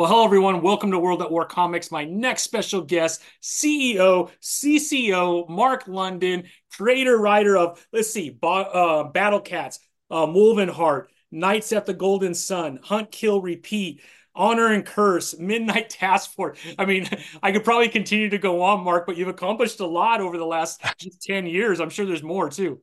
Well, hello, everyone. Welcome to World at War Comics. My next special guest, CEO, CCO, Mark London, creator, writer of, Battle Cats, Wolven Heart, Knights at the Golden Sun, Hunt, Kill, Repeat, Honor and Curse, Midnight Task Force. I mean, I could probably continue to go on, Mark, but you've accomplished a lot over the last 10 years. I'm sure there's more, too.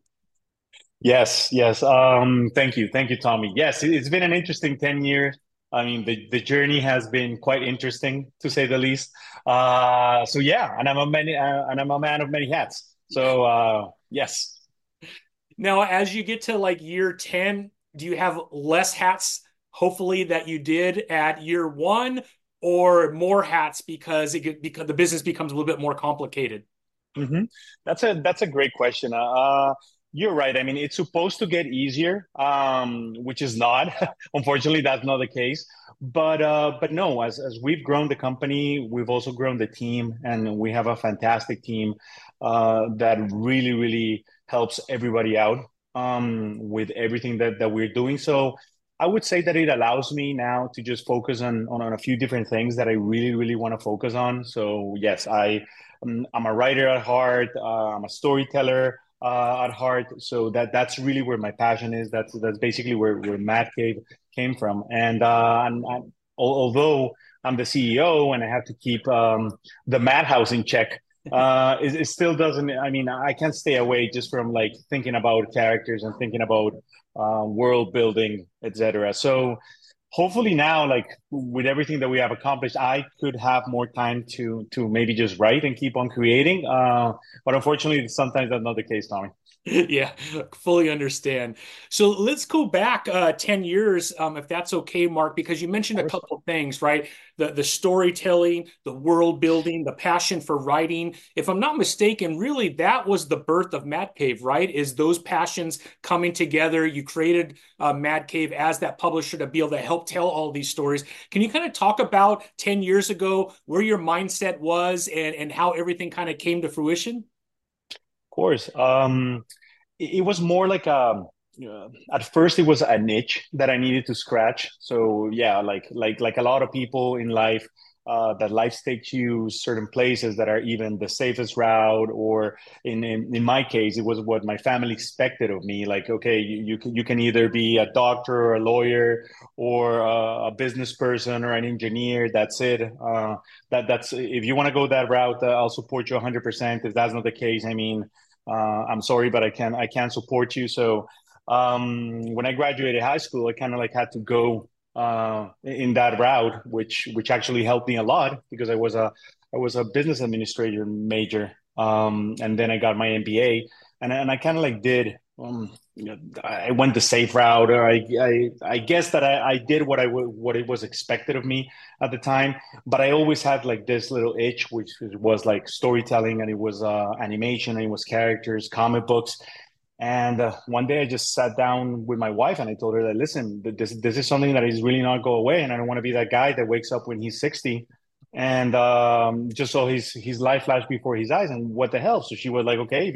Yes. Thank you. Thank you, Tommy. Yes, it's been an interesting 10 years. I mean, the journey has been quite interesting, to say the least. And I'm a man of many hats. So, yes. Now, as you get to like year 10, do you have less hats, hopefully, that you did at year one, or more hats because the business becomes a little bit more complicated? Mm-hmm. That's a great question. You're right. I mean, it's supposed to get easier, which is not. Unfortunately, that's not the case. But no, as we've grown the company, we've also grown the team, and we have a fantastic team that really, really helps everybody out with everything that we're doing. So I would say that it allows me now to just focus on a few different things that I really, really want to focus on. So, yes, I'm a writer at heart. I'm a storyteller at heart, so that's really where my passion is. That's basically where Mad Cave came from. And although I'm the CEO and I have to keep the madhouse in check, it still doesn't. I mean, I can't stay away just from like thinking about characters and thinking about world building, etc. So hopefully now, like with everything that we have accomplished, I could have more time to maybe just write and keep on creating. But unfortunately, sometimes that's not the case, Tommy. Yeah, fully understand. So let's go back 10 years, if that's okay, Mark, because you mentioned a couple of things, right? The storytelling, the world building, the passion for writing. If I'm not mistaken, really, that was the birth of Mad Cave, right? Is those passions coming together? You created Mad Cave as that publisher to be able to help tell all these stories. Can you kind of talk about 10 years ago, where your mindset was and how everything kind of came to fruition? Course. It was more like at first it was a niche that I needed to scratch. So yeah, like a lot of people in life, that life takes you certain places that are even the safest route, or in my case, it was what my family expected of me. Like, okay, you can either be a doctor or a lawyer or a business person or an engineer. That's it. That's if you want to go that route, I'll support you 100%. If that's not the case, I mean, I'm sorry, but I can't support you. So when I graduated high school, I kind of like had to go in that route, which actually helped me a lot because I was a business administrator major, and then I got my MBA, and I kind of like did I went the safe route, or I guess that I did what it was expected of me at the time. But I always had like this little itch, which was like storytelling, and it was animation, and it was characters, comic books. And one day I just sat down with my wife and I told her that, listen, this is something that is really not go away. And I don't want to be that guy that wakes up when he's 60 and just saw his life flash before his eyes. And what the hell? So she was like, okay, if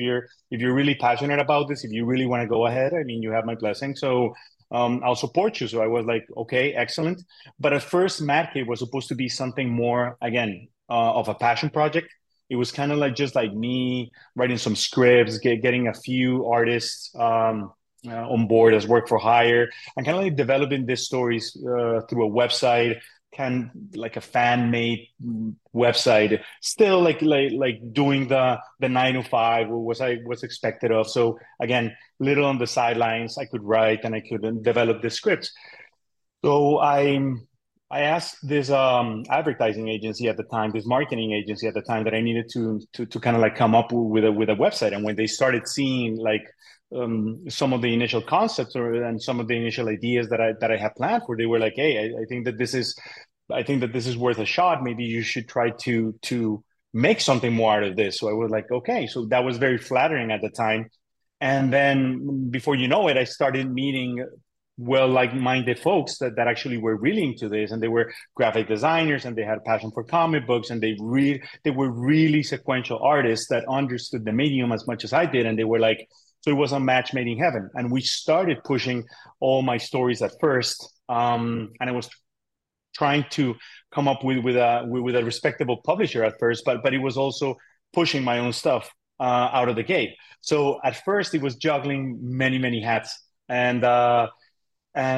you're really passionate about this, if you really want to go ahead, I mean, you have my blessing. So I'll support you. So I was like, okay, excellent. But at first, Mad Cave was supposed to be something more, again, of a passion project. It was kind of like just like me writing some scripts, getting a few artists on board as work for hire, and kind of like developing these stories through a website, kind of like a fan-made website. Still like doing the 9 to 5, what I was expected of. So again, little on the sidelines, I could write and I could develop the scripts. So I asked this advertising agency at the time, this marketing agency at the time, that I needed to kind of like come up with a website. And when they started seeing like some of the initial concepts and some of the initial ideas that I had planned for, they were like, "Hey, I think that this is worth a shot. Maybe you should try to make something more out of this." So I was like, "Okay." So that was very flattering at the time. And then before you know it, I started meeting like-minded folks that actually were really into this, and they were graphic designers, and they had a passion for comic books, and they were really sequential artists that understood the medium as much as I did, and they were like, so it was a match made in heaven. And we started pushing all my stories at first, and I was trying to come up with a respectable publisher at first, but it was also pushing my own stuff out of the gate. So at first it was juggling many hats, and the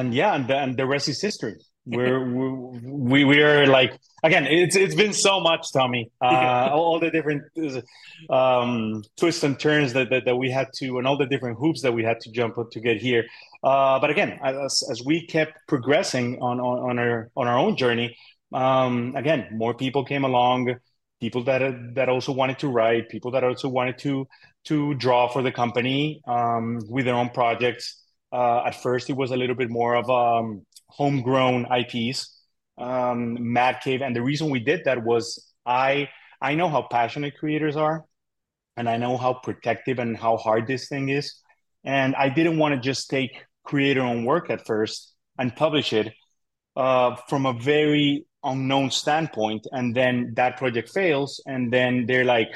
rest is history. We are like, again, it's been so much, Tommy, all the different twists and turns that we had to, and all the different hoops that we had to jump up to get here. But again, as we kept progressing on our own journey, again, more people came along, people that also wanted to write, people that also wanted to draw for the company with their own projects. At first, it was a little bit more of homegrown IPs, Mad Cave. And the reason we did that was I know how passionate creators are, and I know how protective and how hard this thing is. And I didn't want to just take creator-owned work at first and publish it from a very unknown standpoint. And then that project fails. And then they're like,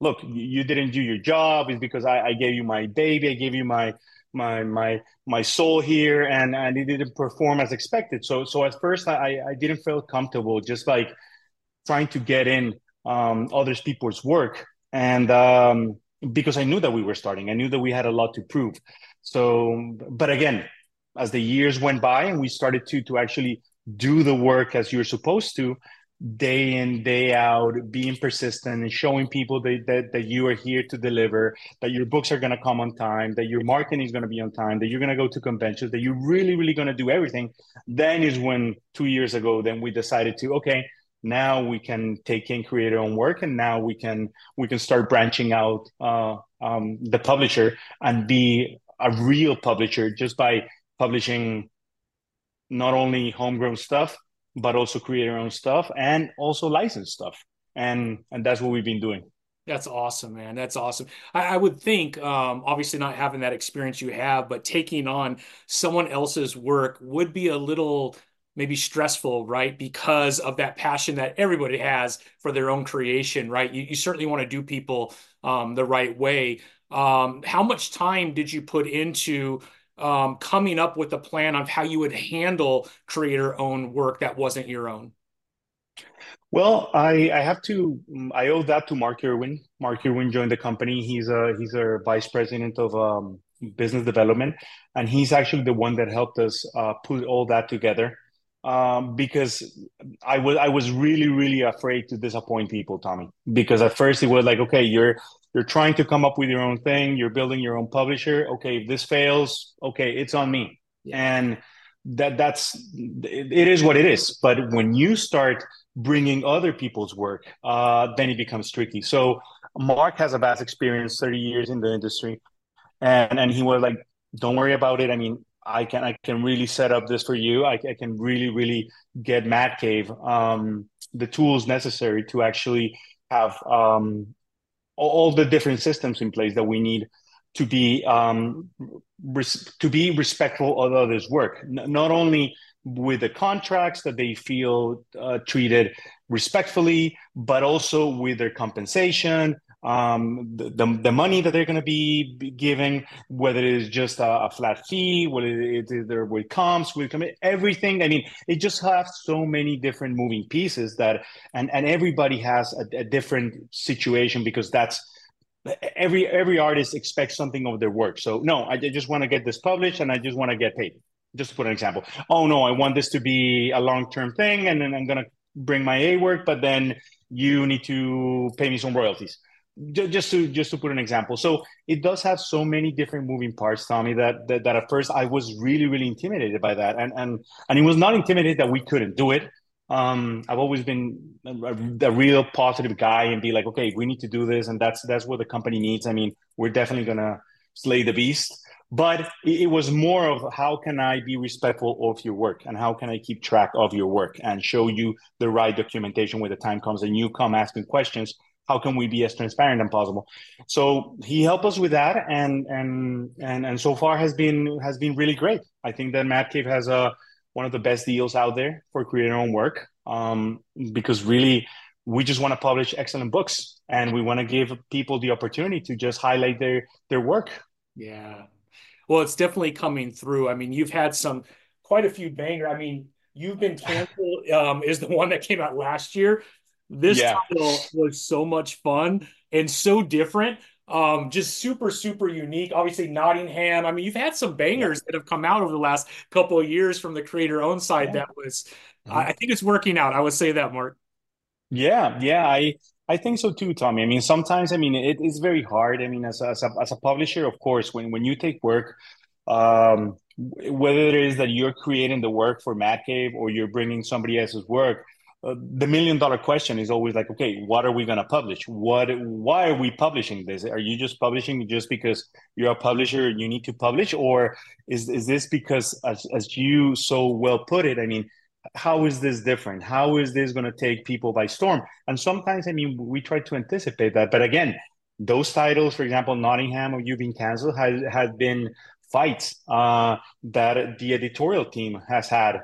look, you didn't do your job. It's because I gave you my baby. I gave you my soul here, and it didn't perform as expected. So at first I didn't feel comfortable just like trying to get in other people's work, and because I knew that we were starting, I knew that we had a lot to prove. So, but again, as the years went by and we started to actually do the work as you're supposed to, day in, day out, being persistent and showing people that you are here to deliver, that your books are going to come on time, that your marketing is going to be on time, that you're going to go to conventions, that you're really going to do everything. Then is when 2 years ago, then we decided to, okay, now we can take in creator-owned work, and now we can start branching out the publisher and be a real publisher just by publishing not only homegrown stuff, but also create our own stuff and also license stuff. And that's what we've been doing. That's awesome, man. That's awesome. I would think, obviously not having that experience you have, but taking on someone else's work would be a little maybe stressful, right? Because of that passion that everybody has for their own creation, right? You certainly want to do people the right way. How much time did you put into coming up with a plan of how you would handle creator-owned work that wasn't your own? Well, I owe that to Mark Irwin. Mark Irwin joined the company. He's a vice president of business development, and he's actually the one that helped us put all that together. Because I was really afraid to disappoint people, Tommy. Because at first it was like, okay, you're trying to come up with your own thing. You're building your own publisher. Okay, if this fails, okay, it's on me. Yeah. And it is what it is. But when you start bringing other people's work, then it becomes tricky. So Mark has a vast experience, 30 years in the industry. And he was like, don't worry about it. I mean, I can really set up this for you. I can really get Mad Cave the tools necessary to actually have all the different systems in place that we need to be respectful of others' work, not only with the contracts that they feel treated respectfully, but also with their compensation, the money that they're going to be giving, whether it is just a flat fee, whether it is there with comps, with everything. I mean, it just has so many different moving pieces that, and everybody has a different situation, because that's every artist expects something of their work. So no, I just want to get this published and I just want to get paid. Just to put an example. Oh no, I want this to be a long-term thing, and then I'm going to bring my A work, but then you need to pay me some royalties. Just to put an example. So it does have so many different moving parts, Tommy, that at first I was really intimidated by that. And it was not intimidated that we couldn't do it. I've always been a real positive guy and be like, okay, we need to do this. And that's what the company needs. I mean, we're definitely going to slay the beast. But it was more of, how can I be respectful of your work, and how can I keep track of your work and show you the right documentation when the time comes and you come asking questions? How can we be as transparent as possible? So he helped us with that, and so far has been really great. I think that Mad Cave has one of the best deals out there for creator-owned work, because really we just want to publish excellent books, and we want to give people the opportunity to just highlight their work. Yeah, well, it's definitely coming through. I mean, you've had quite a few banger. I mean, You've Been Cancelled is the one that came out last year. This title was so much fun and so different. Just super, super unique. Obviously, Nottingham. I mean, you've had some bangers that have come out over the last couple of years from the creator-owned side. That was, I think it's working out. I would say that, Mark. I think so too, Tommy. I mean, sometimes, I mean, it's very hard. I mean, as a publisher, of course, when you take work, whether it is that you're creating the work for Mad Cave or you're bringing somebody else's work, the $1 million question is always like, okay, what are we going to publish? Why are we publishing this? Are you just publishing just because you're a publisher and you need to publish? Or is this because, as you so well put it, I mean, how is this different? How is this going to take people by storm? And sometimes, I mean, we try to anticipate that. But again, those titles, for example, Nottingham or You've Been Cancelled, has been fights that the editorial team has had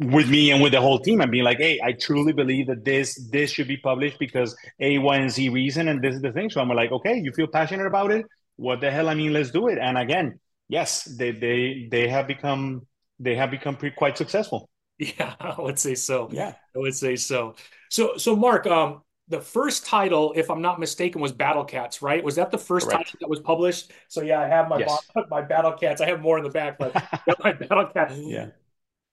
with me and with the whole team, and being like, hey, I truly believe that this should be published because A, Y, and Z reason, and this is the thing. So I'm like, okay, you feel passionate about it? What the hell? I mean, let's do it. And again, yes, they have become quite successful. Yeah, I would say so. Yeah, I would say so. So Mark, the first title, if I'm not mistaken, was Battle Cats, right? Was that the first title that was published? So yeah, I have my my Battle Cats. I have more in the back, but my Battle Cats. Yeah.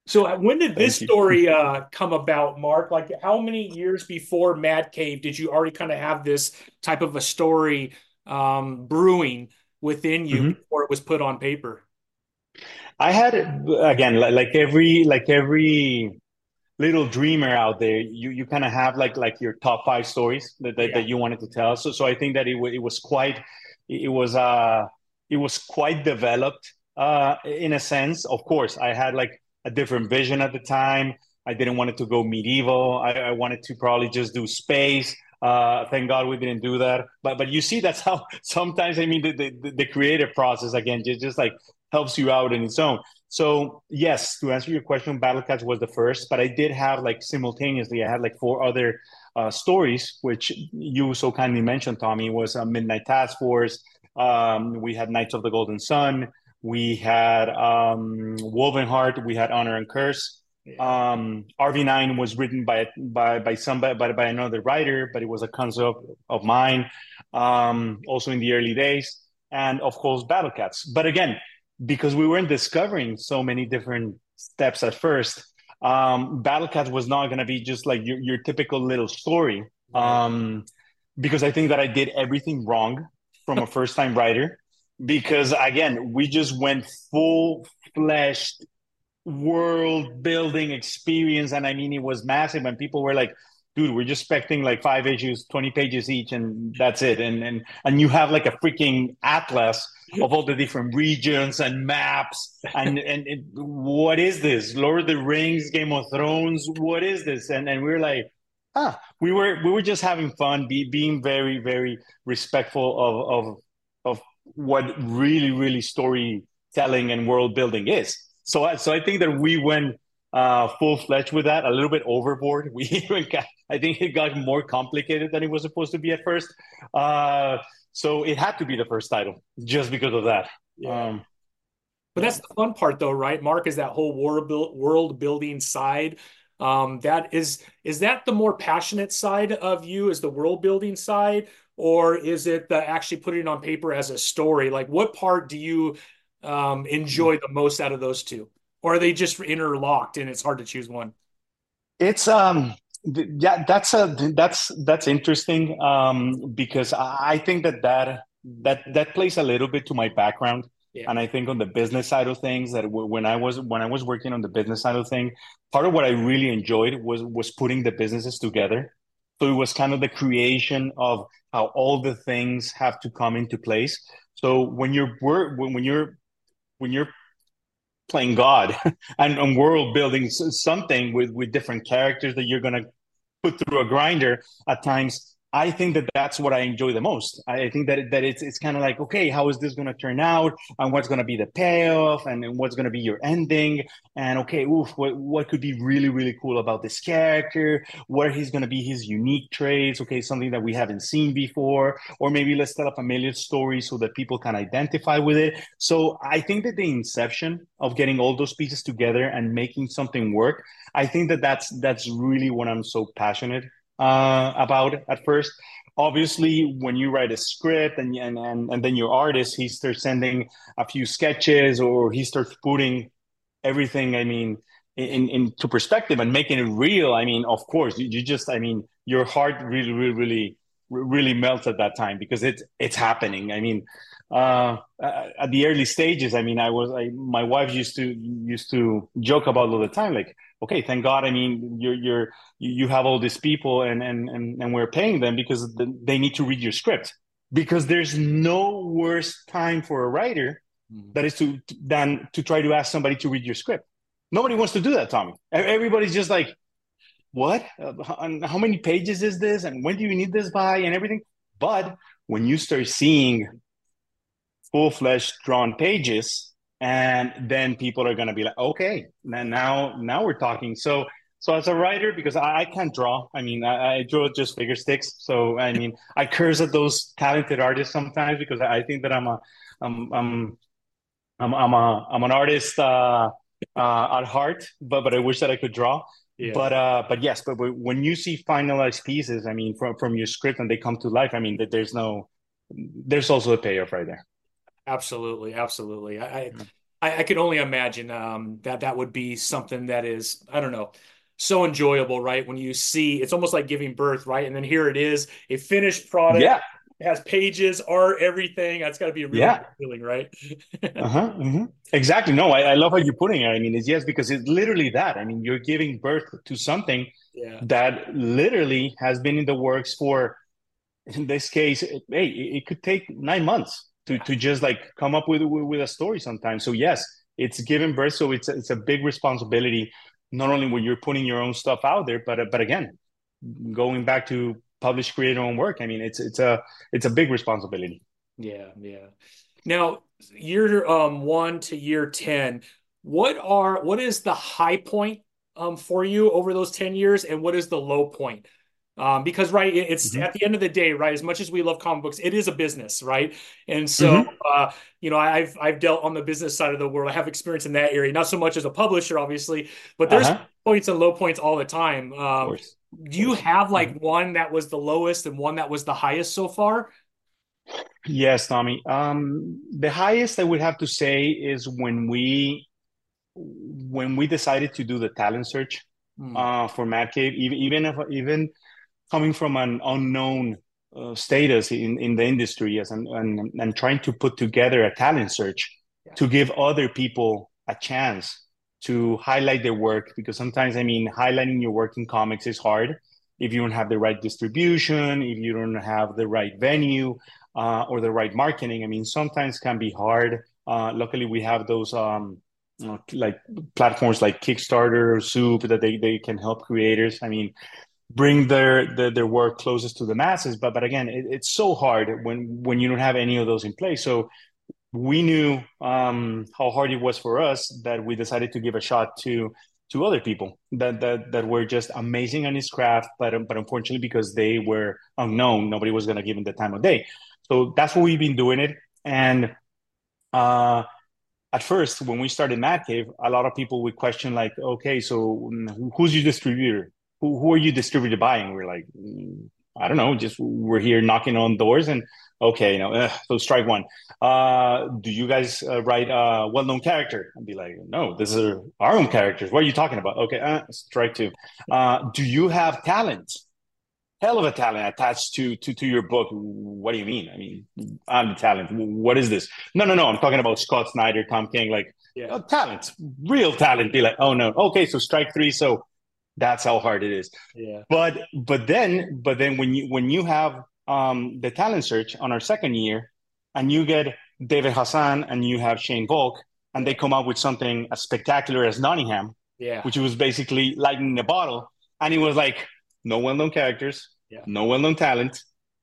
So when did this story come about, Mark? Like, how many years before Mad Cave did you already kind of have this type of a story brewing within you before it was put on paper? I had, again, like every little dreamer out there, you kind of have like your top 5 stories that you wanted to tell. So I think that it was quite developed in a sense. Of course, I had like a different vision at the time. I didn't want it to go medieval. I wanted to probably just do space. Thank God we didn't do that. But you see, that's how sometimes, I mean, the creative process, again, just like helps you out in its own. So yes, to answer your question, Battle Cats was the first, but I did have simultaneously 4 other stories, which you so kindly mentioned, Tommy, was Midnight Task Force. We had Knights of the Golden Sun. We had Wolven Heart. We had Honor and Curse. RV9 was written by another writer, but it was a concept of mine, also in the early days, and of course Battle Cats. But again, because we weren't discovering so many different steps at first, Battle Cats was not going to be just like your typical little story, because I think that I did everything wrong from a first-time writer. Because again, we just went full-fledged world-building experience, and I mean, it was massive. And people were like, "Dude, we're just expecting 5 issues, 20 pages each, and that's it." And you have a freaking atlas of all the different regions and maps. And what is this? Lord of the Rings, Game of Thrones. What is this? And we were like, ah, we were just having fun, being very, very respectful of what really, really storytelling and world building is. So I think that we went full-fledged with that, a little bit overboard. I think it got more complicated than it was supposed to be at first. So it had to be the first title just because of that. Yeah. But that's the fun part though, right, Mark, is that whole world building side. That is that the more passionate side of you, is the world building side? Or is it actually putting it on paper as a story? Like, what part do you enjoy the most out of those two? Or are they just interlocked and it's hard to choose one? It's that's interesting because I think that plays a little bit to my background. Yeah. And I think on the business side of things, that when I was working on the business side of things, part of what I really enjoyed was putting the businesses together. So it was kind of the creation of how all the things have to come into place. So when you're playing God and world building something with different characters that you're going to put through a grinder, at times I think that that's what I enjoy the most. I think that it's kind of like, okay, how is this going to turn out? And what's going to be the payoff? And what's going to be your ending? And okay, what could be really, really cool about this character? Where he's going to be his unique traits? Okay, something that we haven't seen before. Or maybe let's tell a familiar story so that people can identify with it. So I think that the inception of getting all those pieces together and making something work, I think that that's really what I'm so passionate about at first. Obviously, when you write a script and then your artist, he starts sending a few sketches or he starts putting everything, I mean, into perspective and making it real. I mean, of course, you just, I mean, your heart really melts at that time because it's happening. I mean, at the early stages, I mean, my wife used to joke about all the time, like, okay, thank God. I mean, you have all these people and we're paying them because they need to read your script, because there's no worse time for a writer than to try to ask somebody to read your script. Nobody wants to do that, Tommy. Everybody's just like, what? How many pages is this? And when do you need this by? And everything. But when you start seeing full-fledged drawn pages, and then people are going to be like, okay, now we're talking. So as a writer, because I can't draw. I mean, I draw just figure sticks. So, I mean, I curse at those talented artists sometimes because I think that I'm an artist at heart, but I wish that I could draw. Yeah. But yes, but when you see finalized pieces, I mean, from your script and they come to life, I mean, that there's also a payoff right there. Absolutely. I can only imagine that would be something that is, I don't know, so enjoyable, right? When you see, it's almost like giving birth, right? And then here it is, a finished product. Yeah. It has pages, art, everything. That's got to be a really good feeling, right? Exactly. No, I love how you're putting it. I mean, it's because it's literally that. I mean, you're giving birth to something that literally has been in the works for, in this case, it could take 9 months. To just like come up with a story sometimes. So yes, it's given birth. So it's a big responsibility, not only when you're putting your own stuff out there, but again, going back to publish, create your own work. I mean, it's a big responsibility. Yeah. Now, year 1 to year 10, what is the high point for you over those 10 years, and what is the low point? Because, right, it's at the end of the day, right, as much as we love comic books, it is a business, right? And so, I've dealt on the business side of the world. I have experience in that area, not so much as a publisher, obviously, but there's points and low points all the time. Do you have like one that was the lowest and one that was the highest so far? Yes, Tommy. The highest I would have to say is when we decided to do the talent search for Mad Cave, even coming from an unknown status in the industry and trying to put together a talent search to give other people a chance to highlight their work. Because sometimes, I mean, highlighting your work in comics is hard if you don't have the right distribution, if you don't have the right venue or the right marketing. I mean, sometimes can be hard. Luckily, we have those like platforms like Kickstarter or Soup that they can help creators. I mean, bring their work closest to the masses, but again, it's so hard when you don't have any of those in place. So we knew how hard it was for us that we decided to give a shot to other people that were just amazing on his craft, but unfortunately because they were unknown, nobody was going to give them the time of day. So that's what we've been doing it. And at first, when we started Mad Cave, a lot of people would question like, okay, so who's your distributor? Who are you distributed by? And we're like, I don't know, just we're here knocking on doors and okay, so strike one. Do you guys write a well-known character? I'd be like, no, this is our own characters. What are you talking about? Okay, strike two. Do you have talent? Hell of a talent attached to your book. What do you mean? I mean, I'm the talent. What is this? No. I'm talking about Scott Snyder, Tom King, like talent, real talent. Be like, oh no. Okay, so strike three. So that's how hard it is. Yeah. But then when you have the talent search on our second year, and you get David Hassan and you have Shane Volk, and they come out with something as spectacular as Nottingham, which was basically lightning in a bottle, and it was like no well-known characters, Yeah. No well-known talent.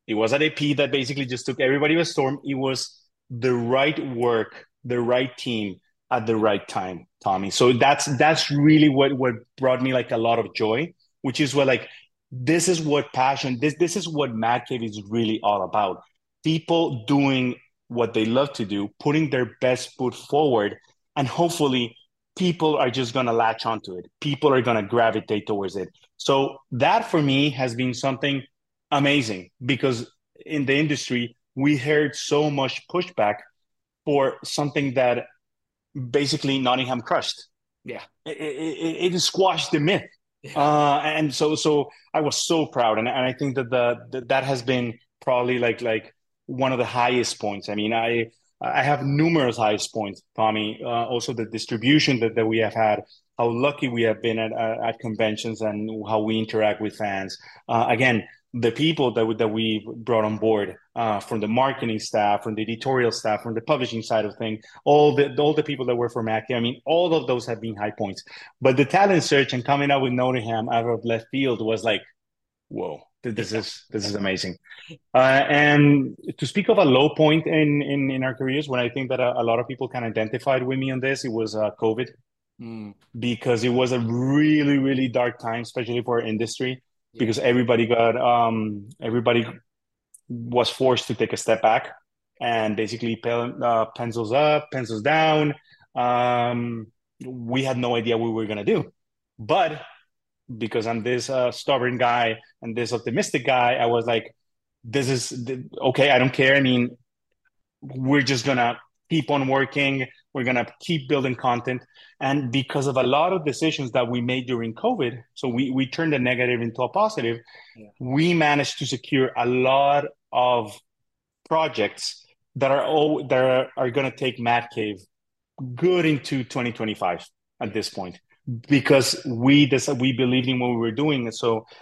It was at AP that basically just took everybody by storm. It was the right work, the right team at the right time, Tommy. So that's really what brought me like a lot of joy, which is what like, this is what passion, this is what Mad Cave is really all about. People doing what they love to do, putting their best foot forward, and hopefully people are just going to latch onto it. People are going to gravitate towards it. So that for me has been something amazing, because in the industry, we heard so much pushback for something that basically Nottingham crushed. Yeah. It squashed the myth. Yeah. And so I was so proud. And I think that that has been probably like one of the highest points. I mean, I have numerous highest points, Tommy. Also the distribution that we have had, how lucky we have been at conventions and how we interact with fans. Again, the people that we brought on board, from the marketing staff, from the editorial staff, from the publishing side of things, all the people that were from Mad Cave, I mean, all of those have been high points. But the talent search and coming out with Nottingham out of left field was like, whoa, this is amazing. And to speak of a low point in our careers, when I think that a lot of people kind of identified with me on this, it was COVID, because it was a really, really dark time, especially for our industry. Because everybody was forced to take a step back and basically pencils up, pencils down. We had no idea what we were going to do. But because I'm this stubborn guy and this optimistic guy, I was like, this is okay. I don't care. I mean, we're just going to keep on working. We're going to keep building content. And because of a lot of decisions that we made during COVID, so we turned a negative into a positive, we managed to secure a lot of projects that are going to take Mad Cave good into 2025 at this point, because we believed in what we were doing.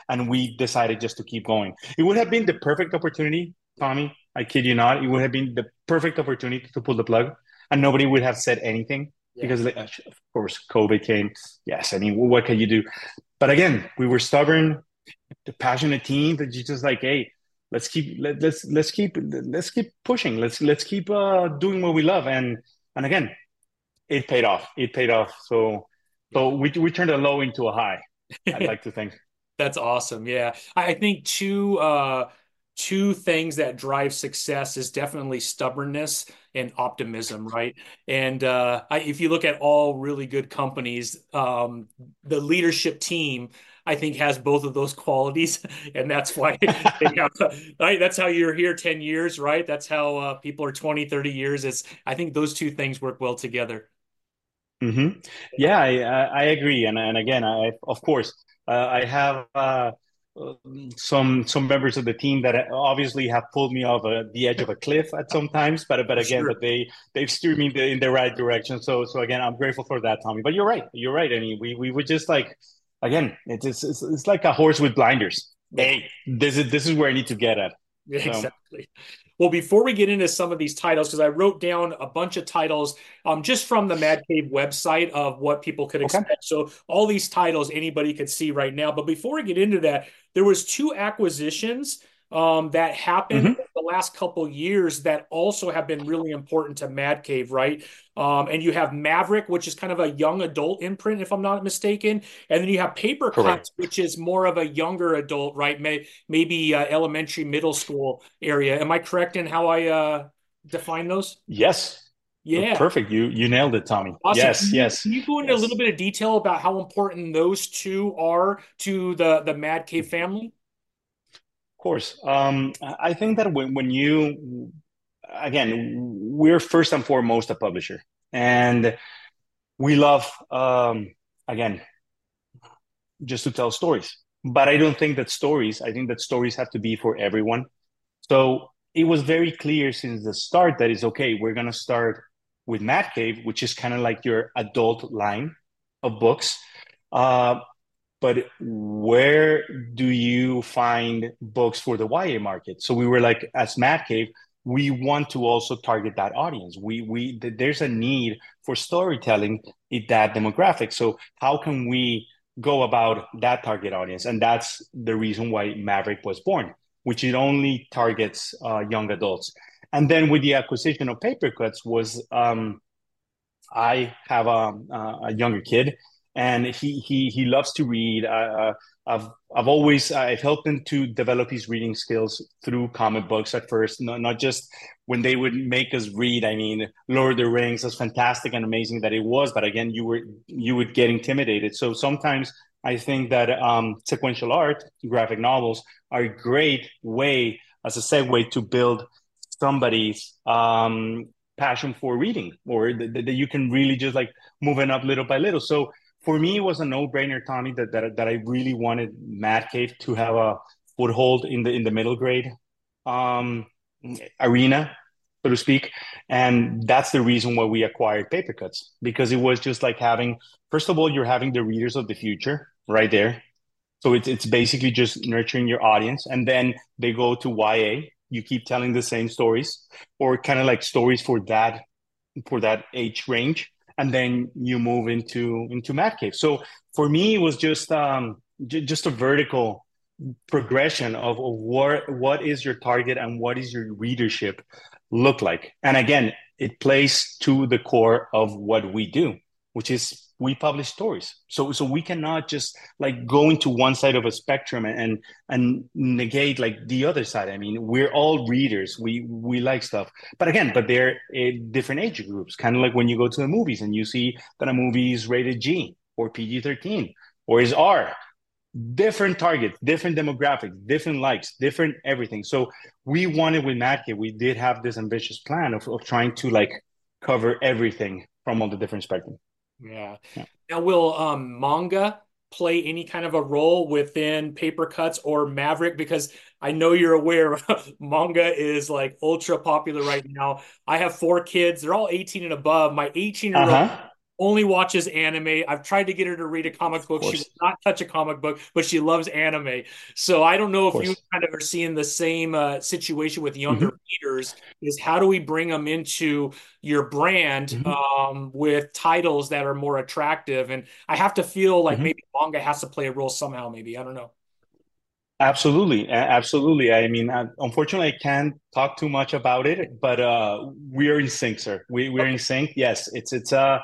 And we decided just to keep going. It would have been the perfect opportunity, Tommy. I kid you not. It would have been the perfect opportunity to pull the plug. And nobody would have said anything because, like, of course, COVID came. Yes, I mean, what can you do? But again, we were stubborn, the passionate team that you just like, hey, let's keep pushing. Let's keep doing what we love. And again, it paid off. So we turned a low into a high. I'd like to think. That's awesome. Yeah, I think two things that drive success is definitely stubbornness and optimism, right? And if you look at all really good companies, the leadership team, I think, has both of those qualities. And that's why, right? That's how you're here 10 years, right? That's how people are 20, 30 years. I think those two things work well together. Mm-hmm. Yeah, I agree. And again, I have... some members of the team that obviously have pulled me off the edge of a cliff at some times, but again, sure. But they've steered me in the right direction. So again, I'm grateful for that, Tommy. But you're right. I mean, we were just like, again, it's like a horse with blinders. Hey, this is where I need to get at. Yeah, exactly. Well, before we get into some of these titles, because I wrote down a bunch of titles just from the Mad Cave website of what people could expect. So all these titles anybody could see right now. But before we get into that, there was two acquisitions that happened in the last couple years that also have been really important to Mad Cave, right? And you have Maverick, which is kind of a young adult imprint, if I'm not mistaken. And then you have Papercutz, which is more of a younger adult, right? Maybe elementary, middle school area. Am I correct in how I define those? Yes. Yeah. Perfect. You nailed it, Tommy. Awesome. Yes. Can you go into a little bit of detail about how important those two are to the Mad Cave family? Of course. I think that when you, again, we're first and foremost a publisher, and we love, again, just to tell stories. But I think that stories have to be for everyone. So it was very clear since the start that it's okay, we're going to start with Mad Cave, which is kind of like your adult line of books. But where do you find books for the YA market? So we were like, as Mad Cave, we want to also target that audience. There's a need for storytelling in that demographic. So how can we go about that target audience. And that's the reason why Maverick was born, which it only targets young adults. And then with the acquisition of Papercutz was, I have a younger kid, and he loves to read. I've always I've helped him to develop his reading skills through comic books at first, not just when they would make us read. I mean, Lord of the Rings, as fantastic and amazing that it was, but again, you would get intimidated. So sometimes I think that sequential art, graphic novels, are a great way as a segue to build somebody's passion for reading, or that you can really just like moving up little by little. So for me, it was a no-brainer, Tommy, that I really wanted Mad Cave to have a foothold in the middle grade arena, so to speak. And that's the reason why we acquired Papercutz, because it was just like having, first of all, you're having the readers of the future right there. So it's basically just nurturing your audience. And then they go to YA. You keep telling the same stories, or kind of like stories for that age range. And then you move into Mad Cave. So for me, it was just a vertical progression of what is your target and what is your readership look like. And again, it plays to the core of what we do, which is we publish stories. So we cannot just like go into one side of a spectrum and negate like the other side. I mean, we're all readers. We like stuff. But they're different age groups, kind of like when you go to the movies and you see that a movie is rated G or PG-13 or is R. Different targets, different demographics, different likes, different everything. So we wanted with Mad Cave, we did have this ambitious plan of trying to like cover everything from all the different spectrum. Yeah. Now, will manga play any kind of a role within Papercutz or Maverick? Because I know you're aware manga is like ultra popular right now. I have 4 kids. They're all 18 and above. My 18-year-old only watches anime. I've tried to get her to read a comic book. She will not touch a comic book, but she loves anime. So I don't know if you kind of are seeing the same situation with younger readers, is how do we bring them into your brand with titles that are more attractive? And I have to feel like maybe manga has to play a role somehow, maybe. I don't know. Absolutely. I mean, unfortunately, I can't talk too much about it, but we are in sync, sir. We're in sync. Yes, it's a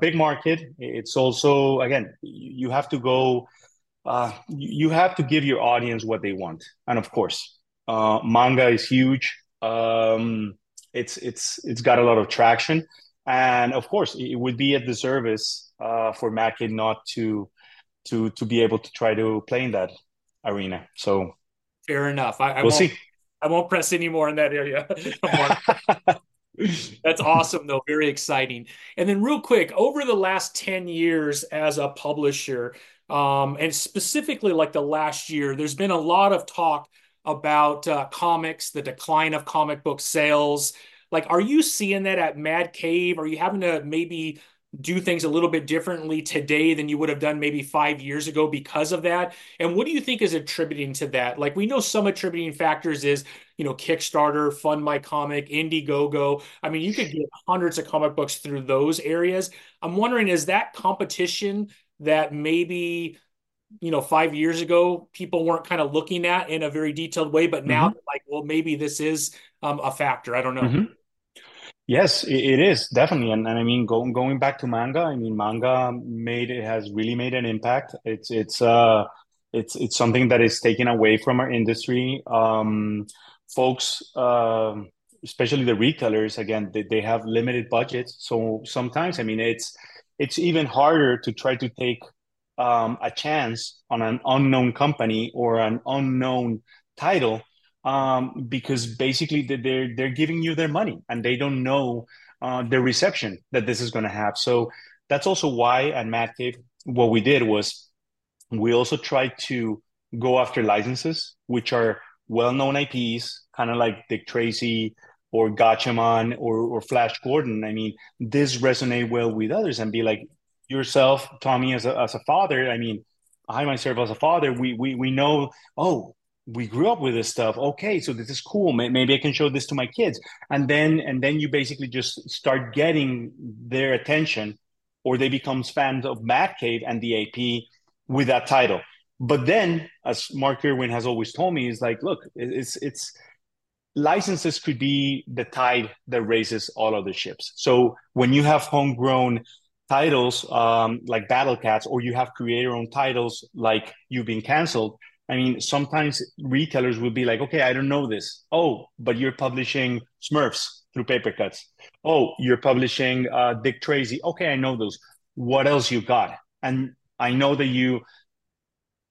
big market. It's also, again, you have to go, you have to give your audience what they want. And of course, manga is huge. It's got a lot of traction. And of course, it would be a disservice for Mad Cave not to be able to try to play in that arena. So fair enough. We'll see. I won't press any more in that area. That's awesome, though. Very exciting. And then real quick, over the last 10 years as a publisher, and specifically like the last year, there's been a lot of talk about comics, the decline of comic book sales. Like, are you seeing that at Mad Cave? Are you having to maybe do things a little bit differently today than you would have done maybe 5 years ago because of that? And what do you think is attributing to that? Like, we know some attributing factors is, you know, Kickstarter, Fund My Comic, Indiegogo. I mean, you could get hundreds of comic books through those areas. I'm wondering, is that competition that maybe, you know, 5 years ago, people weren't kind of looking at in a very detailed way, but now they're like, well, maybe this is a factor. I don't know. Yes, it is definitely, and I mean, going back to manga. I mean, manga has really made an impact. It's something that is taken away from our industry. Folks, especially the retailers, again, they have limited budgets, so sometimes, I mean, it's even harder to try to take a chance on an unknown company or an unknown title. Because basically they're giving you their money and they don't know the reception that this is going to have. So that's also why at Mad Cave, what we did was we also tried to go after licenses, which are well-known IPs, kind of like Dick Tracy or Gatchaman or Flash Gordon. I mean, this resonate well with others and be like yourself, Tommy, as a father. I mean, I myself as a father, we know, we grew up with this stuff. Okay, so this is cool. Maybe I can show this to my kids. And then you basically just start getting their attention, or they become fans of Mad Cave and the AP with that title. But then, as Mark Irwin has always told me, is like, look, it's licenses could be the tide that raises all other ships. So when you have homegrown titles like Battle Cats, or you have creator-owned titles like You've Been Cancelled, I mean, sometimes retailers will be like, okay, I don't know this. Oh, but you're publishing Smurfs through Papercutz. Oh, you're publishing Dick Tracy. Okay, I know those. What else you got? And I know that you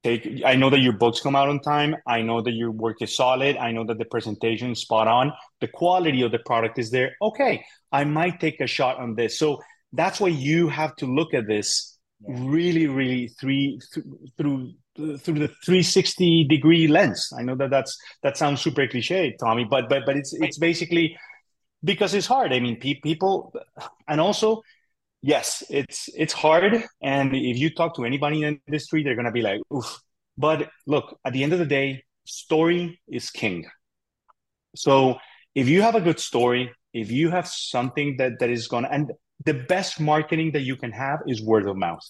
take, I know that your books come out on time. I know that your work is solid. I know that the presentation is spot on. The quality of the product is there. Okay, I might take a shot on this. So that's why you have to look at this really, really through the 360 degree lens. I know that that sounds super cliche, Tommy, but it's basically because it's hard. I mean, people, and also, yes, it's hard. And if you talk to anybody in the industry, they're going to be like, oof. But look, at the end of the day, story is king. So if you have a good story, if you have something that is going to, and the best marketing that you can have is word of mouth.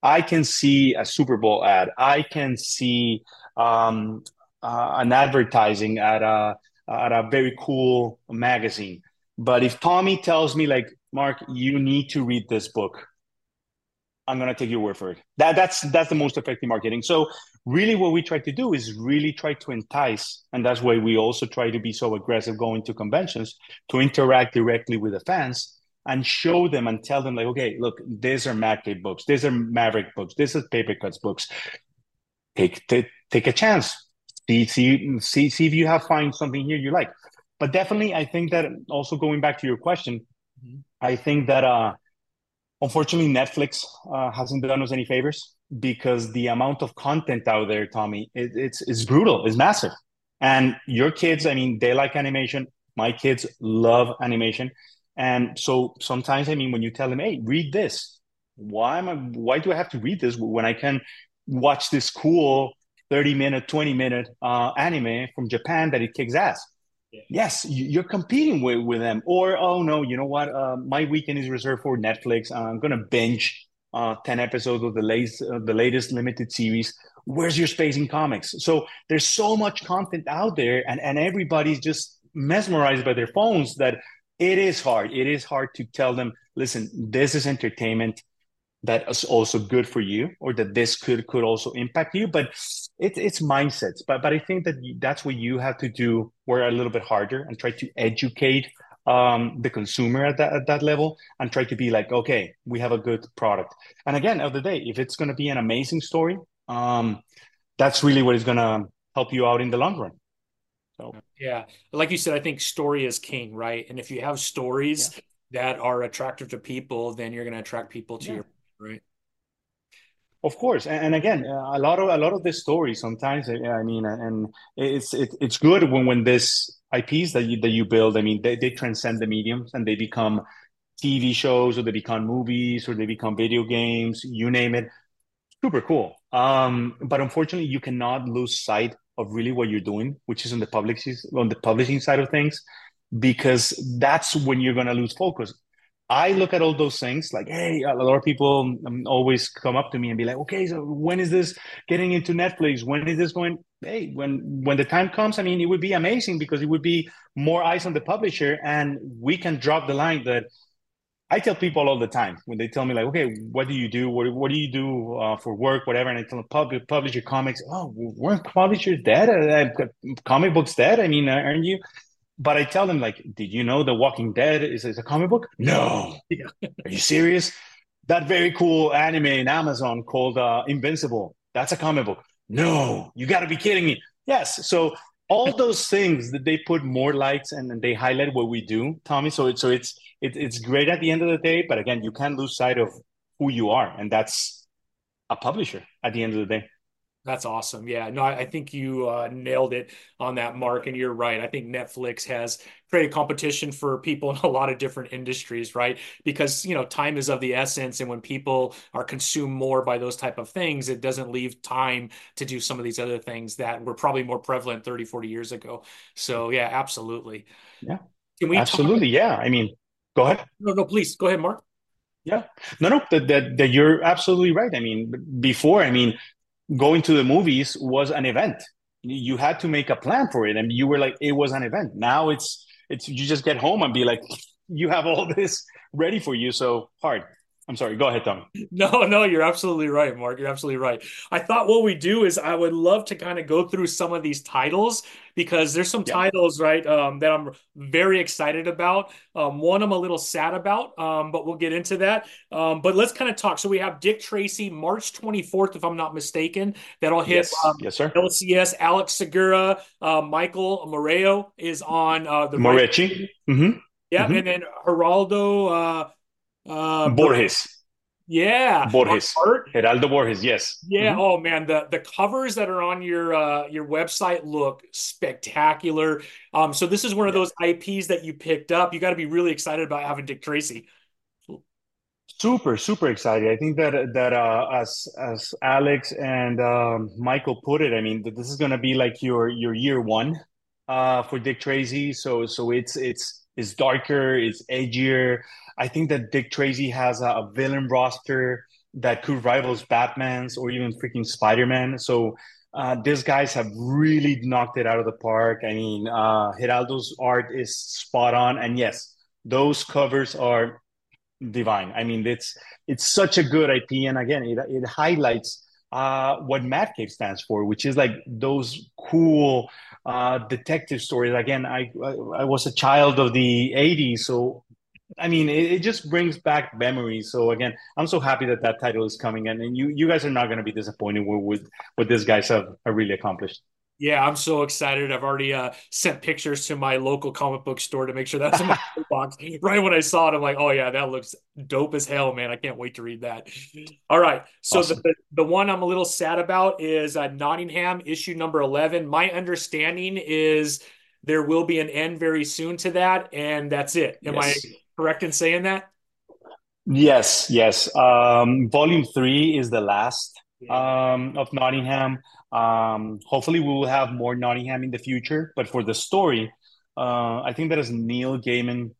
I can see a Super Bowl ad. I can see an advertising at a very cool magazine. But if Tommy tells me, like, Mark, you need to read this book, I'm going to take your word for it. That's the most effective marketing. So really what we try to do is really try to entice, and that's why we also try to be so aggressive going to conventions, to interact directly with the fans and show them and tell them, like, okay, look, these are Mad Cave books, these are Maverick books, this is Papercutz books. Take a chance. See if you find something here you like. But definitely, I think that also going back to your question, I think that unfortunately Netflix hasn't done us any favors, because the amount of content out there, Tommy, it's brutal. It's massive. And your kids, I mean, they like animation. My kids love animation. And so sometimes, I mean, when you tell them, hey, read this, why do I have to read this when I can watch this cool 30-minute, 20-minute anime from Japan that it kicks ass? Yeah. Yes, you're competing with them. Or, oh, no, you know what? My weekend is reserved for Netflix. I'm going to binge 10 episodes of the latest limited series. Where's your space in comics? So there's so much content out there, and everybody's just mesmerized by their phones that – it is hard. It is hard to tell them, listen, this is entertainment that is also good for you, or that this could also impact you. But it's mindsets. But I think that that's what you have to do. We're a little bit harder and try to educate the consumer at that level, and try to be like, okay, we have a good product. And again, of the day, if it's going to be an amazing story, that's really what is going to help you out in the long run. So. Yeah. Like you said, I think story is king, right? And if you have stories that are attractive to people, then you're going to attract people to your, right? Of course. And again, a lot of the stories sometimes, I mean, and it's good when this IPs that you build, I mean, they transcend the mediums and they become TV shows, or they become movies, or they become video games, you name it. Super cool. But unfortunately, you cannot lose sight of really what you're doing, which is on the publishing side of things, because that's when you're going to lose focus. I look at all those things like, hey, a lot of people always come up to me and be like, okay, so when is this getting into Netflix? When is this going? Hey, when the time comes, I mean, it would be amazing, because it would be more eyes on the publisher, and we can drop the line that I tell people all the time when they tell me, like, okay, what do you do? What do you do for work, whatever? And I tell them, publish your comics. Oh, weren't publishers dead? Comic books dead? I mean, aren't you? But I tell them, like, did you know The Walking Dead is a comic book? No. Yeah. Are you serious? That very cool anime in Amazon called Invincible, that's a comic book. No, you got to be kidding me. Yes. So all those things that they put more lights and they highlight what we do, Tommy. So it's great at the end of the day, but again, you can't lose sight of who you are, and that's a publisher at the end of the day. That's awesome. Yeah, no, I think you nailed it on that, Mark, and you're right. I think Netflix has created competition for people in a lot of different industries, right? Because, you know, time is of the essence, and when people are consumed more by those type of things, it doesn't leave time to do some of these other things that were probably more prevalent 30, 40 years ago. So, yeah, absolutely. Yeah, absolutely. I mean, go ahead. No, please. Go ahead, Mark. Yeah, no, that you're absolutely right. I mean, before, going to the movies was an event. You had to make a plan for it, and you were like, it was an event. Now it's you just get home and be like, you have all this ready for you. So hard. I'm sorry. Go ahead, Tommy. No, you're absolutely right, Mark. You're absolutely right. I thought what we do is I would love to kind of go through some of these titles, because there's some titles, right, that I'm very excited about. One I'm a little sad about, but we'll get into that. But let's kind of talk. So we have Dick Tracy, March 24th, if I'm not mistaken. That'll hit LCS. Alex Segura, Michael Moreci is on the Moreci. Mm-hmm. Yeah, mm-hmm. And then Geraldo... Borges. Borges. Geraldo Borges, yes. Yeah, mm-hmm. Oh man, the covers that are on your website look spectacular. So this is one of those IPs that you picked up. You got to be really excited about having Dick Tracy. Super, super excited. I think that as Alex and Michael put it, this is going to be like your year one for Dick Tracy. So it's darker, it's edgier. I think that Dick Tracy has a villain roster that could rivals Batman's or even freaking Spider-Man. So these guys have really knocked it out of the park. Geraldo's art is spot on. And yes, those covers are divine. It's such a good IP. And again, it highlights what Mad Cave stands for, which is like those cool detective stories. Again, I was a child of the 80s, so... it just brings back memories. So again, I'm so happy that title is coming, and you guys are not going to be disappointed with what these guys have really accomplished. Yeah, I'm so excited. I've already sent pictures to my local comic book store to make sure that's in my box. Right when I saw it, I'm like, oh yeah, that looks dope as hell, man. I can't wait to read that. All right. So awesome. The one I'm a little sad about is Nottingham, issue number 11. My understanding is there will be an end very soon to that, and that's it. Am I correct in saying that? Yes. Volume 3 is the last of Nottingham. Hopefully we will have more Nottingham in the future. But for the story, I think that as Neil Gaiman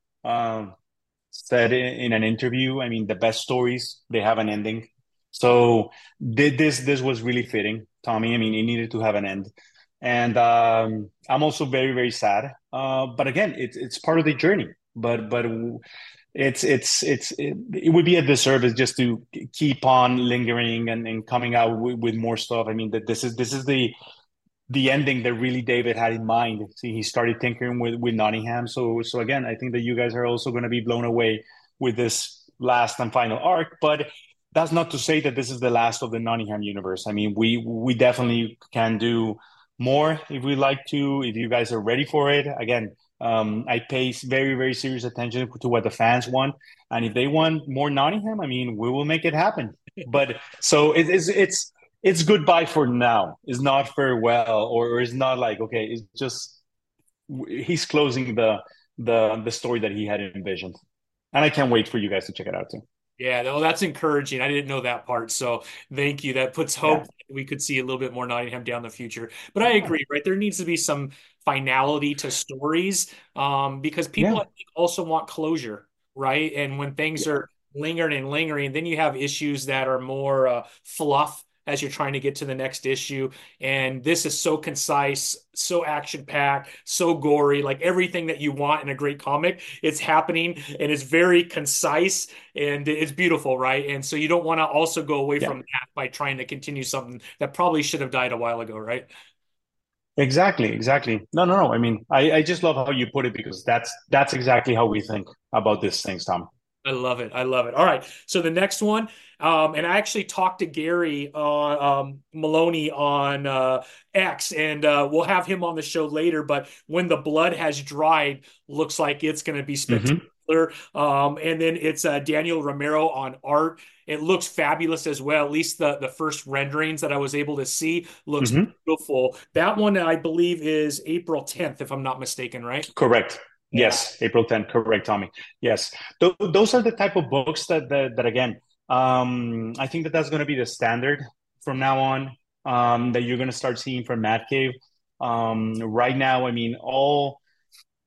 said in an interview, the best stories, they have an ending. So this was really fitting, Tommy. It needed to have an end. And I'm also very, very sad. But again, it's part of the journey. But it would be a disservice just to keep on lingering and coming out with more stuff. This is the ending that really David had in mind. See, he started tinkering with Nottingham. So again, I think that you guys are also going to be blown away with this last and final arc. But that's not to say that this is the last of the Nottingham universe. We definitely can do more if we like to. If you guys are ready for it, again. I pay very, very serious attention to what the fans want, and if they want more Nottingham, we will make it happen. But so it's goodbye for now. It's not farewell, or it's not like okay. It's just he's closing the story that he had envisioned, and I can't wait for you guys to check it out too. Yeah, no, that's encouraging. I didn't know that part, so thank you. That puts hope that we could see a little bit more Nottingham down the future. But I agree, right? There needs to be some finality to stories because people I think, also want closure, right? And when things are lingering, then you have issues that are more fluff as you're trying to get to the next issue. And this is so concise, so action-packed, so gory, like everything that you want in a great comic, it's happening and it's very concise and it's beautiful, right? And so you don't want to also go away from that by trying to continue something that probably should have died a while ago, right? Exactly. No. I just love how you put it because that's exactly how we think about these things, Tom. I love it. All right. So the next one, and I actually talked to Gary Maloney on X, and we'll have him on the show later. But When the Blood Has Dried looks like it's going to be spectacular. Mm-hmm. And then it's Daniel Romero on art. It looks fabulous as well. At least the first renderings that I was able to see looks beautiful. That one, I believe, is April 10th, if I'm not mistaken, right? Correct. Yes, April 10th. Correct, Tommy. Yes. Those are the type of books that again, I think that's going to be the standard from now on that you're going to start seeing from Mad Cave. Right now, all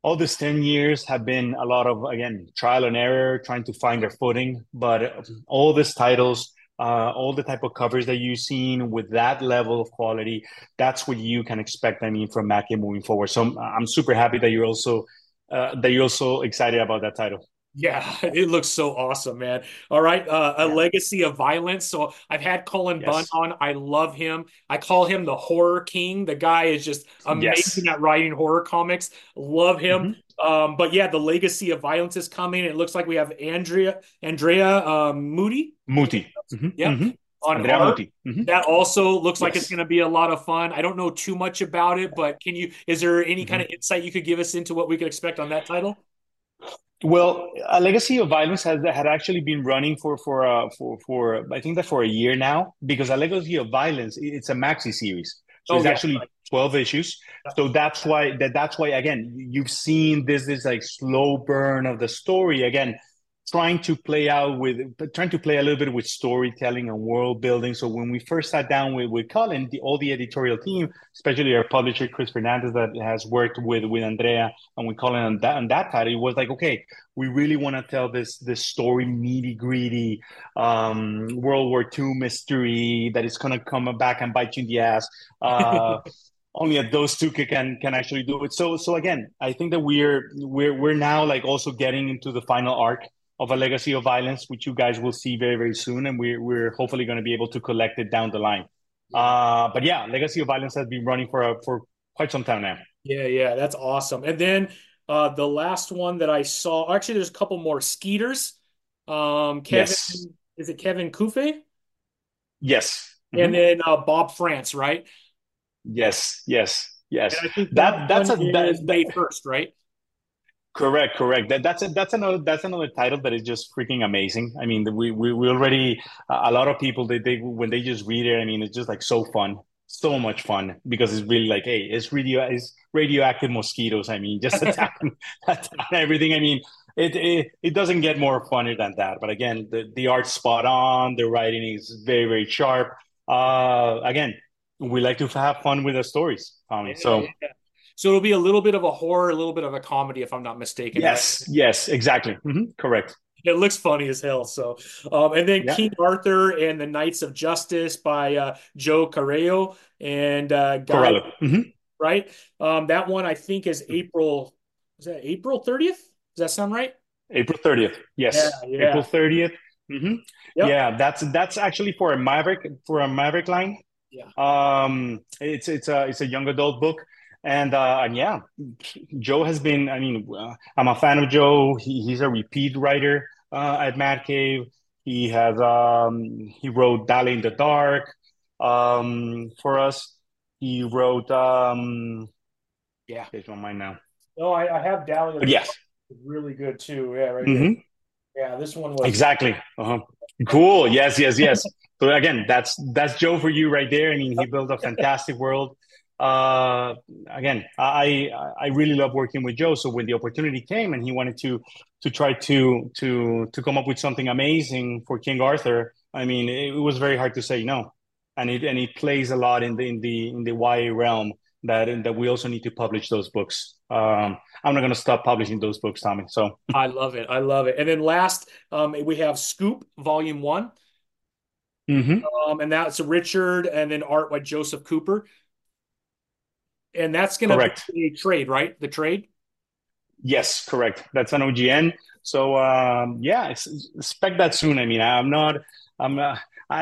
all these 10 years have been a lot of, again, trial and error, trying to find their footing. But all these titles, all the type of covers that you've seen with that level of quality, that's what you can expect, I mean, from Mad Cave moving forward. So I'm super happy that you're also excited about that title. Yeah, it looks so awesome, man. All right, A Legacy of Violence. So I've had Colin Bunn on. I love him. I call him the horror king. The guy is just amazing at writing horror comics. Love him. Mm-hmm. But yeah, The Legacy of Violence is coming. It looks like we have Andrea Muti. Mm-hmm. Yeah. Mm-hmm. On art. Mm-hmm. That also looks like it's going to be a lot of fun. I don't know too much about it, but is there any kind of insight you could give us into what we could expect on that title? Well, A Legacy of Violence had actually been running for I think that for a year now, because A Legacy of Violence, it's a maxi series. So actually 12 issues. So that's why again, you've seen this like slow burn of the story, again, trying to play a little bit with storytelling and world building. So when we first sat down with Colin, all the editorial team, especially our publisher, Chris Fernandez, that has worked with Andrea and with Colin on that title, it was like, okay, we really want to tell this story, nitty gritty, World War II mystery that is going to come back and bite you in the ass. Only those two can actually do it. So again, I think that we're now like also getting into the final arc of A Legacy of Violence, which you guys will see very, very soon. And we're hopefully going to be able to collect it down the line. But yeah, Legacy of Violence has been running for quite some time now. Yeah, that's awesome. And then the last one that I saw, actually there's a couple more, Skeeters. Is it Kevin Kufay? Yes. Mm-hmm. And then Bob France, right? Yes. And I think that's May 1st, right? Correct. That's another title that is just freaking amazing. I mean, we already a lot of people they when they just read it, I mean, it's just like so fun, so much fun, because it's really like, hey, it's radioactive mosquitoes. I mean, just attack everything. I mean, it doesn't get more funny than that. But again, the art's spot on, the writing is very, very sharp. Again, we like to have fun with the stories, Tommy. So it'll be a little bit of a horror, a little bit of a comedy, if I'm not mistaken. Yes, right? Yes, exactly. Mm-hmm. Correct. It looks funny as hell. So, and then King Arthur and the Knights of Justice by Joe Carrello and Guy, mm-hmm. right? That one I think is April. Is that April 30th? Does that sound right? April 30th. Yes, yeah. April 30th. Mm-hmm. Yep. Yeah, that's actually for a Maverick line. Yeah. It's a young adult book. And Joe has been, I mean, I'm a fan of Joe. He's a repeat writer at Mad Cave. He has, he wrote Dali in the Dark for us. He wrote, it's on mine now. No, I have Dali in the Dark. Yes. Really good too. Yeah, right. Mm-hmm. Yeah, this one was. Exactly. Uh-huh. Cool. Yes. So again, that's Joe for you right there. I mean, he built a fantastic world. Again, I really love working with Joe. So when the opportunity came and he wanted to try to come up with something amazing for King Arthur, I mean, it was very hard to say no, and it plays a lot in the YA realm that we also need to publish those books. I'm not going to stop publishing those books, Tommy. So I love it. And then last, we have Scoop Volume 1, mm-hmm. And that's Richard, and then art by Joseph Cooper. And that's going to be a trade, right? The trade? Yes, correct. That's an OGN. So expect that soon. I mean, I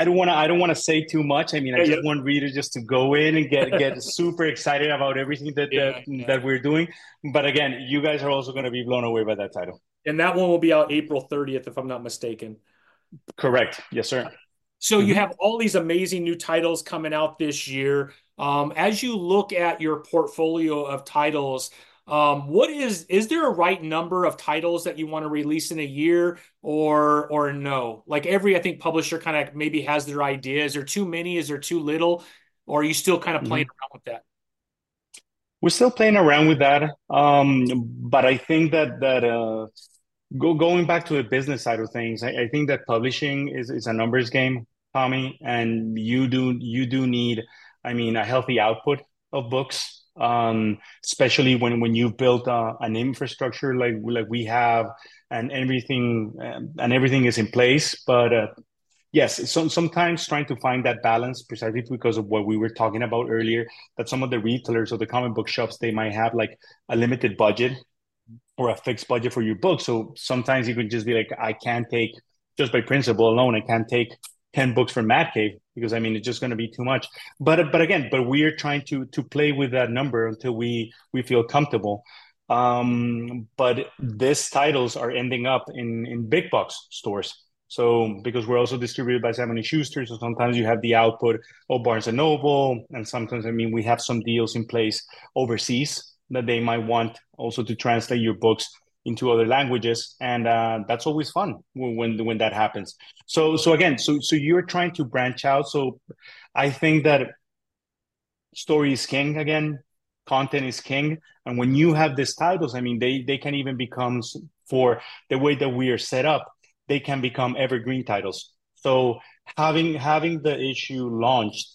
don't want to say too much. I mean, I just want readers just to go in and get super excited about everything that we're doing. But again, you guys are also going to be blown away by that title. And that one will be out April 30th, if I'm not mistaken. Correct. Yes, sir. So you have all these amazing new titles coming out this year. As you look at your portfolio of titles, what is there a right number of titles that you want to release in a year or no? Like I think publisher kind of maybe has their idea. Is there too many? Is there too little? Or are you still kind of playing around with that? We're still playing around with that. But I think that going back to the business side of things, I think that publishing is a numbers game, Tommy, and you do need, I mean, a healthy output of books especially when you've built an infrastructure like we have, and everything is in place. But yes, sometimes trying to find that balance, precisely because of what we were talking about earlier, that some of the retailers or the comic book shops, they might have like a limited budget or a fixed budget for your book. So sometimes you could just be like, I can't take, just by principle alone, I can't take 10 books from Mad Cave, because I mean, it's just going to be too much. But again, we are trying to play with that number until we feel comfortable. But these titles are ending up in big box stores. So because we're also distributed by Simon & Schuster, so sometimes you have the output of Barnes & Noble. And sometimes, I mean, we have some deals in place overseas that they might want also to translate your books into other languages, and that's always fun when that happens. So again, you're trying to branch out. So I think that story is king again, content is king, and when you have these titles, I mean, they can even become, for the way that we are set up, they can become evergreen titles. So having the issue launched,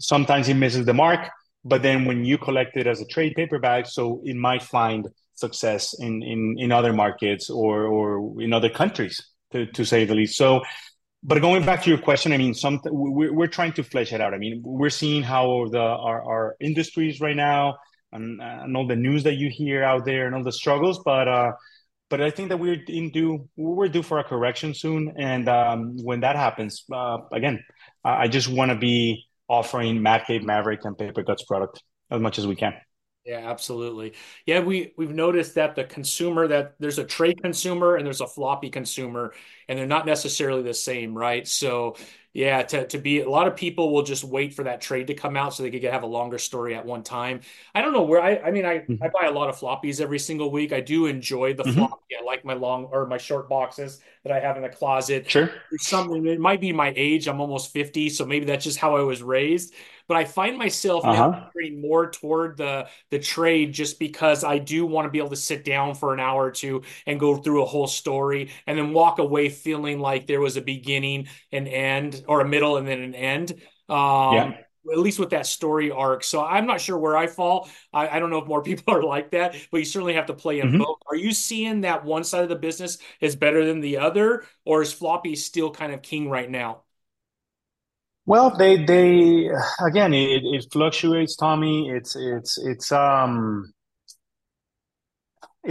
sometimes it misses the mark, but then when you collect it as a trade paperback, so it might find success in other markets or in other countries, to say the least. So, but going back to your question, I mean, we're trying to flesh it out. I mean, we're seeing how our industries right now and all the news that you hear out there and all the struggles. But I think that we're due for a correction soon. And when that happens, again, I just want to be offering Mad Cave, Maverick, and Papercutz product as much as we can. Yeah, absolutely. Yeah, we've noticed that the consumer, that there's a trade consumer and there's a floppy consumer, and they're not necessarily the same, right? So yeah, to be, a lot of people will just wait for that trade to come out so they could have a longer story at one time. I don't know where, I mean, I buy a lot of floppies every single week. I do enjoy the floppy. I like my long or my short boxes that I have in the closet. Sure. It might be my age. I'm almost 50. So maybe that's just how I was raised. But I find myself now turning more toward the trade, just because I do want to be able to sit down for an hour or two and go through a whole story and then walk away feeling like there was a beginning, an end, or a middle, and then an end. At least with that story arc. So I'm not sure where I fall. I don't know if more people are like that, but you certainly have to play in both. Are you seeing that one side of the business is better than the other, or is floppy still kind of king right now? Well, they again, it fluctuates, Tommy. It's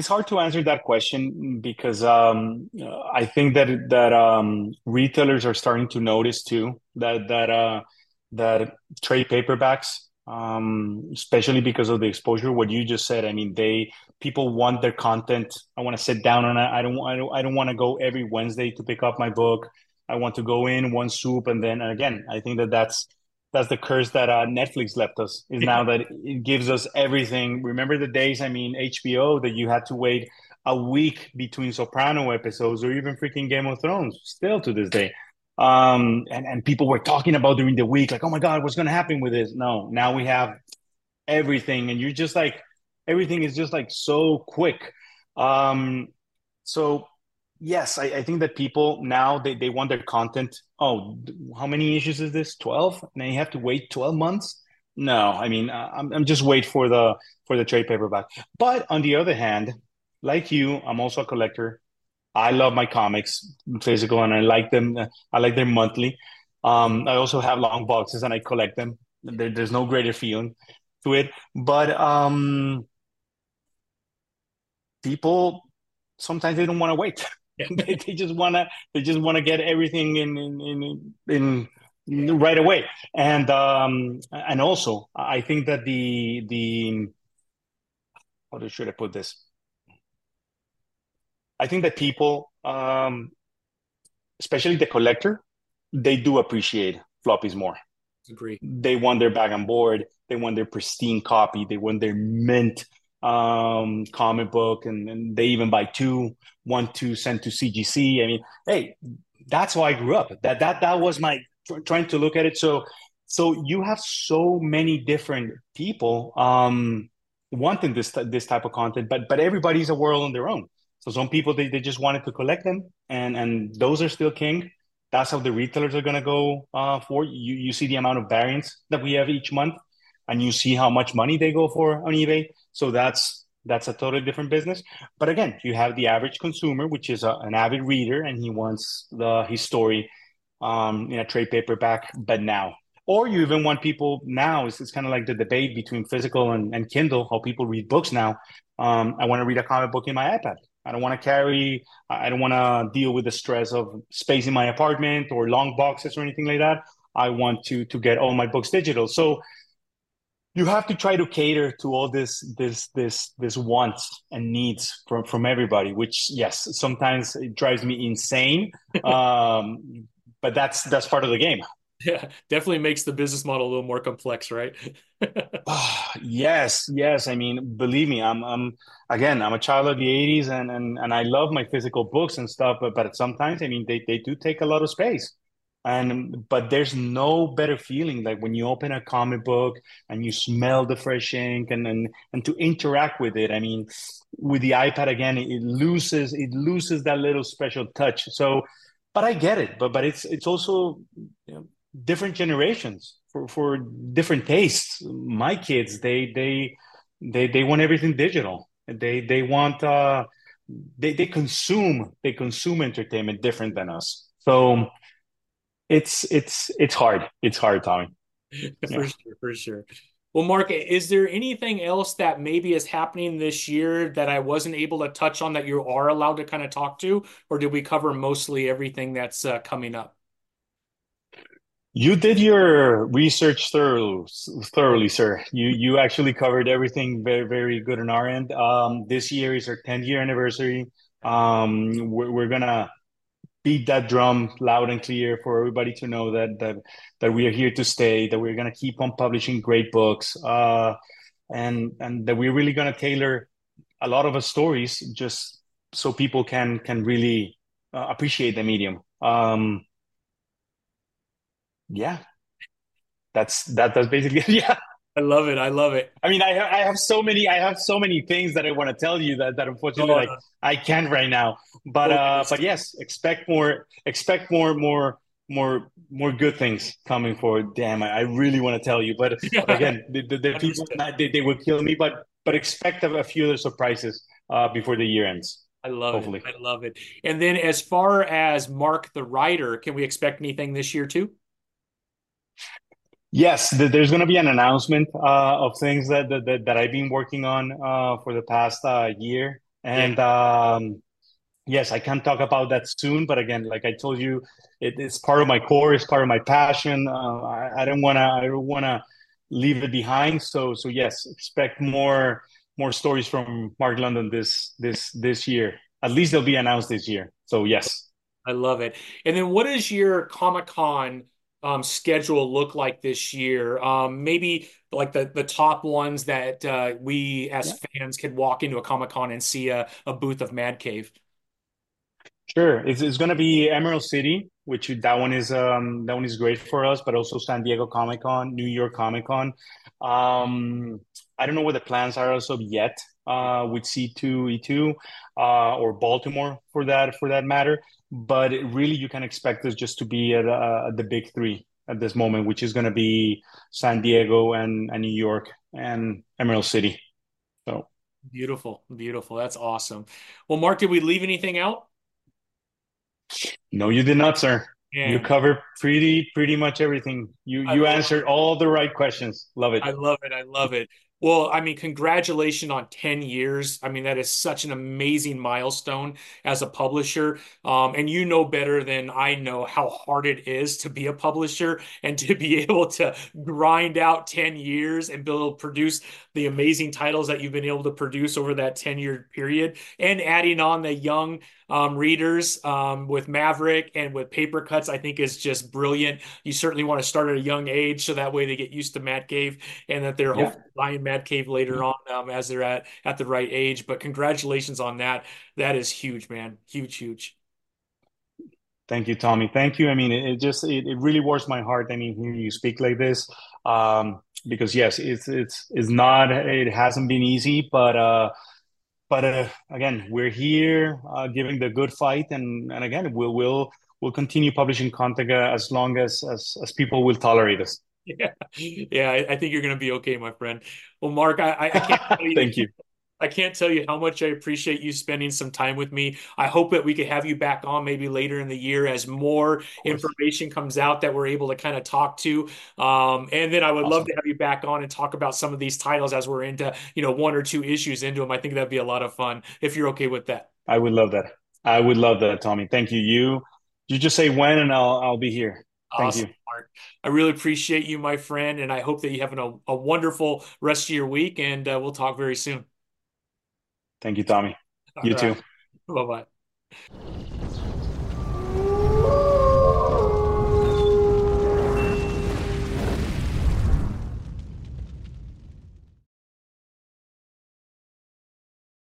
hard to answer that question, because I think that retailers are starting to notice too that trade paperbacks, especially because of the exposure. What you just said, I mean, people want their content. I want to sit down on it. I don't want to go every Wednesday to pick up my book. I want to go in one swoop, and then again, I think that's the curse that Netflix left us, is now that it gives us everything. Remember the days, I mean, HBO, that you had to wait a week between Soprano episodes, or even freaking Game of Thrones, still to this day. And people were talking about during the week, like, oh my God, what's going to happen with this? No, now we have everything, and you're just like, everything is just like so quick. So yes, I think that people now, they want their content. Oh, how many issues is this? 12? And they have to wait 12 months? No, I mean, I'm just wait for the trade paperback. But on the other hand, like you, I'm also a collector. I love my comics, physical, and I like them. I like them monthly. I also have long boxes and I collect them. There's no greater feeling to it. But people, sometimes they don't want to wait. Yeah. They just want to get everything in right away. And and also I think that the how should I put this? I think that people, especially the collector, they do appreciate floppies more. Agree. They want their bag on board. They want their pristine copy. They want their mint comic book, and they even buy 2, 1 to send to CGC. I mean, hey, that's why I grew up. That was my trying to look at it. So you have so many different people wanting this type of content, but everybody's a world on their own. So some people they just wanted to collect them, and those are still king. That's how the retailers are gonna go for. You see the amount of variants that we have each month. and you see how much money they go for on eBay. So that's a totally different business. But again, you have the average consumer, which is an avid reader, and he wants his story in a trade paperback, but now. Or you even want people now, it's kind of like the debate between physical and Kindle, how people read books now. I want to read a comic book in my iPad. I don't want to deal with the stress of space in my apartment or long boxes or anything like that. I want to get all my books digital. So you have to try to cater to all this wants and needs from everybody, which, yes, sometimes it drives me insane. But that's part of the game. Yeah, definitely makes the business model a little more complex, right? Yes. I mean, believe me, I'm a child of the 80s and I love my physical books and stuff, but sometimes, I mean, they do take a lot of space. But there's no better feeling like when you open a comic book and you smell the fresh ink and to interact with it. I mean, with the iPad, again, it loses that little special touch. So, but I get it, but it's also, you know, different generations for different tastes. My kids, they want everything digital. They want they consume entertainment different than us. So it's hard. It's hard, Tommy. For sure. Well, Mark, is there anything else that maybe is happening this year that I wasn't able to touch on that you are allowed to kind of talk to, or did we cover mostly everything that's coming up? You did your research thoroughly, sir. You actually covered everything very, very good on our end. This year is our 10-year anniversary. We're gonna beat that drum loud and clear for everybody to know that we are here to stay, that we're going to keep on publishing great books, and that we're really going to tailor a lot of our stories just so people can really appreciate the medium. That's basically it. Yeah. I love it. I mean, I have so many things that I want to tell you that unfortunately, I can't right now. But yes, expect more good things coming forward. Damn, I really want to tell you, but again, the people they will kill me. But expect a few other surprises before the year ends. I love it. And then, as far as Mark the writer, can we expect anything this year too? Yes, there's going to be an announcement of things that I've been working on for the past year. And yes, I can't talk about that soon. But again, like I told you, it's part of my core. It's part of my passion. I don't want to leave it behind. So yes, expect more stories from Mark London this year. At least they'll be announced this year. So yes. I love it. And then what is your Comic-Con schedule look like this year? Maybe like the top ones that we as fans could walk into a Comic-Con and see a booth of Mad Cave. Sure, it's going to be Emerald City, which that one is great for us, but also San Diego Comic-Con, New York Comic-Con. I don't know what the plans are as of yet with C2E2 or Baltimore for that matter. But really, you can expect us just to be at the big three at this moment, which is going to be San Diego and New York and Emerald City. So beautiful. That's awesome. Well, Mark, did we leave anything out? No, you did not, sir. Yeah. You covered pretty much everything. You answered all the right questions. Love it. I love it. Well, I mean, congratulations on 10 years. I mean, that is such an amazing milestone as a publisher. And you know better than I know how hard it is to be a publisher and to be able to grind out 10 years and be able to produce the amazing titles that you've been able to produce over that 10-year period, and adding on the young readers with Maverick and with Papercutz, I think is just brilliant. You certainly want to start at a young age so that way they get used to Mad Cave and that they're hopefully buying Mad Cave later on as they're at the right age. But congratulations on that. That is huge, man. Huge. Thank you, Tommy. Thank you. I mean, it really warms my heart. I mean, hearing you speak like this, because yes, it hasn't been easy, but again, we're here giving the good fight, and again, we'll continue publishing content as long as people will tolerate us. Yeah, I think you're going to be okay, my friend. Well, Mark, I can't tell you. Thank you. I can't tell you how much I appreciate you spending some time with me. I hope that we could have you back on maybe later in the year as more information comes out that we're able to kind of talk to. And then I would love to have you back on and talk about some of these titles as we're into, you know, one or two issues into them. I think that'd be a lot of fun if you're okay with that. I would love that. I would love that, Tommy. Thank you. You just say when and I'll be here. Thank you. Mark. I really appreciate you, my friend. And I hope that you have a wonderful rest of your week, and we'll talk very soon. Thank you, Tommy. All right. You too. Bye-bye.